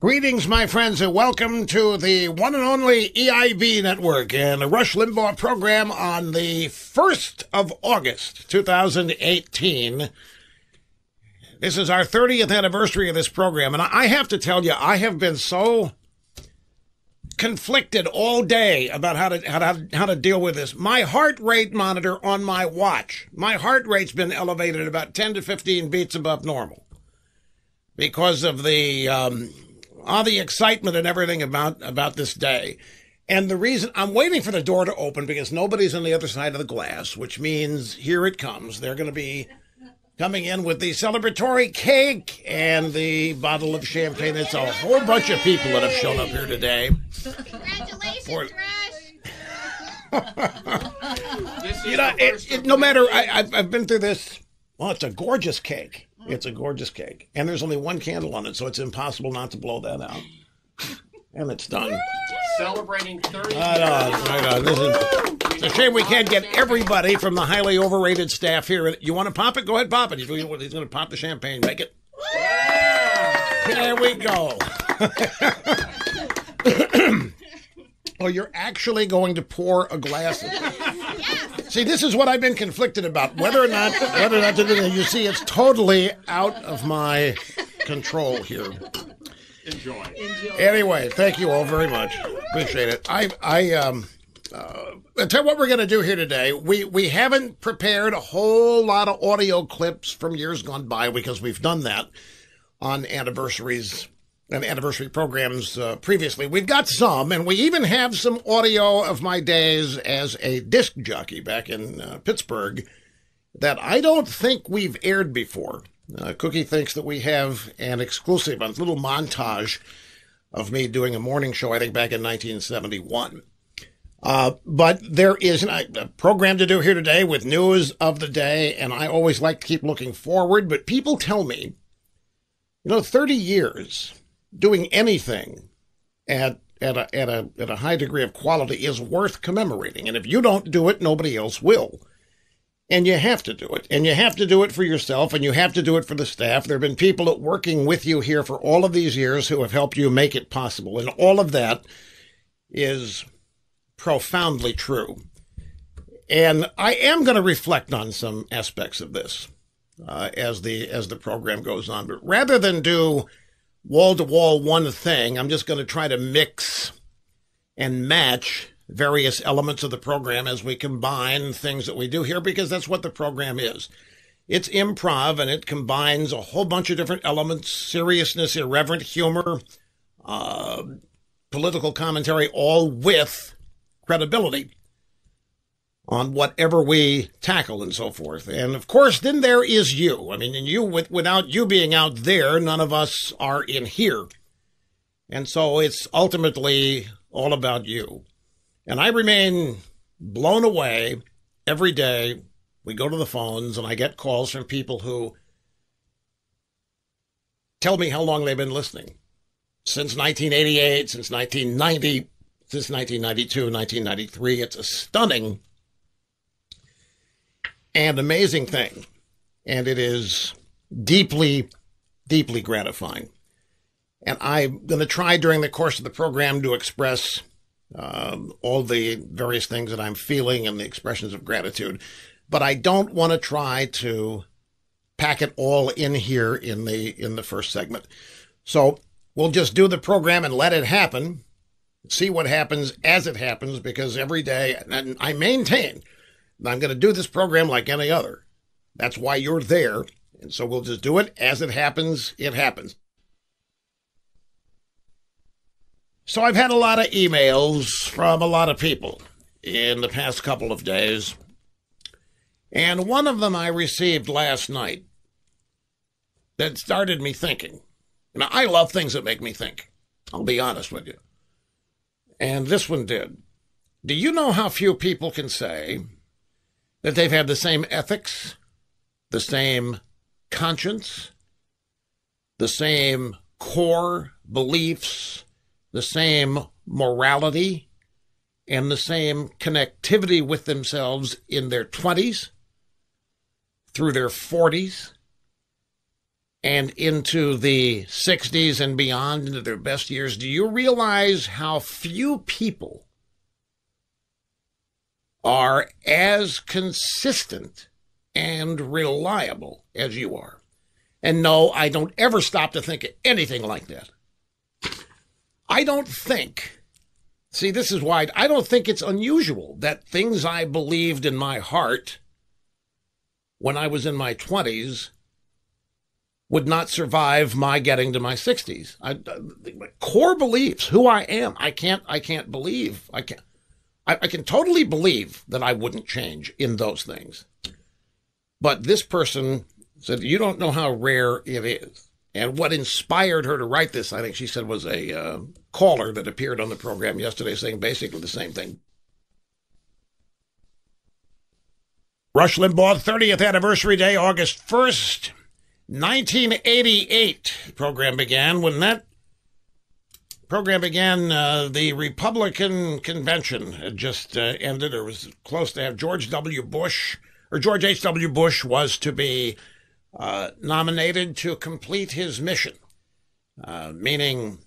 Greetings, my friends, and welcome to the one and only EIB Network and the Rush Limbaugh program on the 1st of August, 2018. This is our 30th anniversary of this program, and I have to tell you, I have been so conflicted all day about how to deal with this. My heart rate monitor on my watch, my heart rate's been elevated about 10 to 15 beats above normal because of the all the excitement and everything about this day. And the reason I'm waiting for the door to open, because nobody's on the other side of the glass, which means here it comes. They're going to be coming in with the celebratory cake and the bottle of champagne. It's a whole bunch of people that have shown up here today. Congratulations, Rush. You know, no matter, I've been through this. Well, it's a gorgeous cake. It's a gorgeous cake. And there's only one candle on it, so it's impossible not to blow that out. And it's done. Celebrating 30 years. I know. It's a shame we can't get everybody from the highly overrated staff here. You want to pop it? Go ahead, pop it. He's going to pop the champagne. Make it. There we go. Oh, you're actually going to pour a glass of it. See, this is what I've been conflicted about, whether or not to do that. You see, it's totally out of my control here. Enjoy. Anyway, thank you all very much. Appreciate it. I tell you what we're going to do here today. We haven't prepared a whole lot of audio clips from years gone by because we've done that on anniversaries and anniversary programs previously. We've got some, and we even have some audio of my days as a disc jockey back in Pittsburgh that I don't think we've aired before. Cookie thinks that we have an exclusive, a little montage of me doing a morning show, I think back in 1971. But there is a program to do here today with news of the day, and I always like to keep looking forward, but people tell me, 30 years doing anything at a high degree of quality is worth commemorating. And if you don't do it, nobody else will. And you have to do it. And you have to do it for yourself, and you have to do it for the staff. There have been people working with you here for all of these years who have helped you make it possible. And all of that is profoundly true. And I am going to reflect on some aspects of this as the program goes on. But rather than do wall-to-wall one thing, I'm just going to try to mix and match various elements of the program as we combine things that we do here, because that's what the program is. It's improv, and it combines a whole bunch of different elements: seriousness, irreverent humor, political commentary, all with credibility on whatever we tackle and so forth. And of course, then there is you. I mean, and you, without you being out there, none of us are in here. And so it's ultimately all about you. And I remain blown away every day. We go to the phones, and I get calls from people who tell me how long they've been listening. Since 1988, since 1990, since 1992, 1993. It's a stunning and amazing thing, and it is deeply, deeply gratifying. And I'm going to try during the course of the program to express all the various things that I'm feeling and the expressions of gratitude, but I don't want to try to pack it all in here in the first segment. So we'll just do the program and let it happen, see what happens as it happens, because every day, and I maintain, I'm going to do this program like any other. That's why you're there. And so we'll just do it as it happens. It happens. So I've had a lot of emails from a lot of people in the past couple of days. And one of them I received last night that started me thinking. Now, I love things that make me think. I'll be honest with you. And this one did. Do you know how few people can say that they've had the same ethics, the same conscience, the same core beliefs, the same morality, and the same connectivity with themselves in their 20s, through their 40s, and into the 60s and beyond, into their best years, do you realize how few people are as consistent and reliable as you are? And no, I don't ever stop to think of anything like that. I don't think, see, this is why I don't think it's unusual that things I believed in my heart when I was in my 20s would not survive my getting to my 60s. My core beliefs, who I am, I can't believe. I can totally believe that I wouldn't change in those things. But this person said, you don't know how rare it is. And what inspired her to write this, I think she said, was a caller that appeared on the program yesterday saying basically the same thing. Rush Limbaugh, 30th anniversary day, August 1st, 1988. The program began. When that program began, the Republican convention had just ended, or was close to have. George W. Bush, or George H. W. Bush, was to be nominated to complete his mission, meaning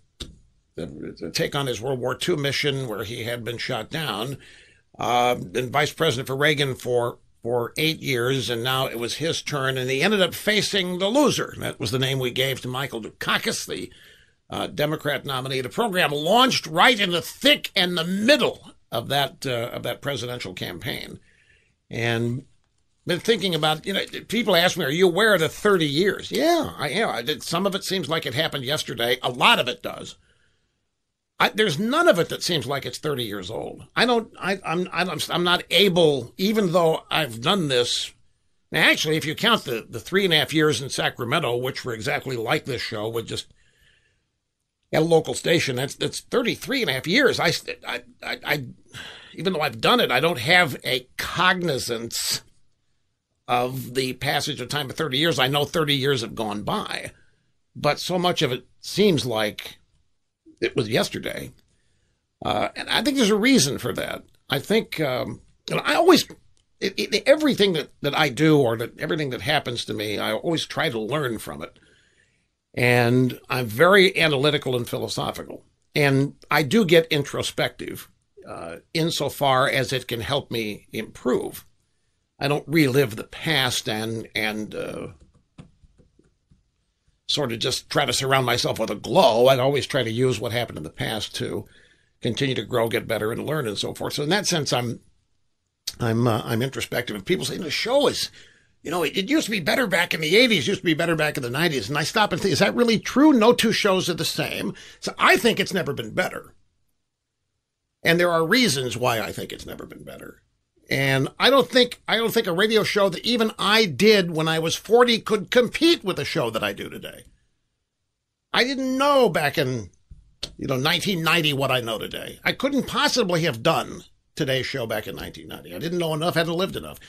the take on his World War II mission where he had been shot down. Been vice president for Reagan for 8 years, and now it was his turn, and he ended up facing the loser. That was the name we gave to Michael Dukakis, the Democrat nominee. The program launched right in the thick and the middle of that presidential campaign. And been thinking about, you know, people ask me, are you aware of the 30 years? Yeah, I am. I did. Some of it seems like it happened yesterday. A lot of it does. There's none of it that seems like it's 30 years old. I'm not able, even though I've done this. Now, actually, if you count the 3.5 years in Sacramento, which were exactly like this show, with just at a local station, that's 33.5 years. I, even though I've done it, I don't have a cognizance of the passage of time of 30 years. I know 30 years have gone by, but so much of it seems like it was yesterday. And I think there's a reason for that. I think, you know, I always, everything that I do, or that everything that happens to me, I always try to learn from it. And I'm very analytical and philosophical. And I do get introspective insofar as it can help me improve. I don't relive the past and sort of just try to surround myself with a glow. I'd always try to use what happened in the past to continue to grow, get better, and learn, and so forth. So in that sense, I'm introspective. And people say, the show is, you know, it used to be better back in the 80s, it used to be better back in the 90s. And I stop and think, is that really true? No two shows are the same. So I think it's never been better. And there are reasons why I think it's never been better. And I don't think a radio show that even I did when I was 40 could compete with a show that I do today. I didn't know back in, you know, 1990 what I know today. I couldn't possibly have done today's show back in 1990. I didn't know enough, hadn't lived enough.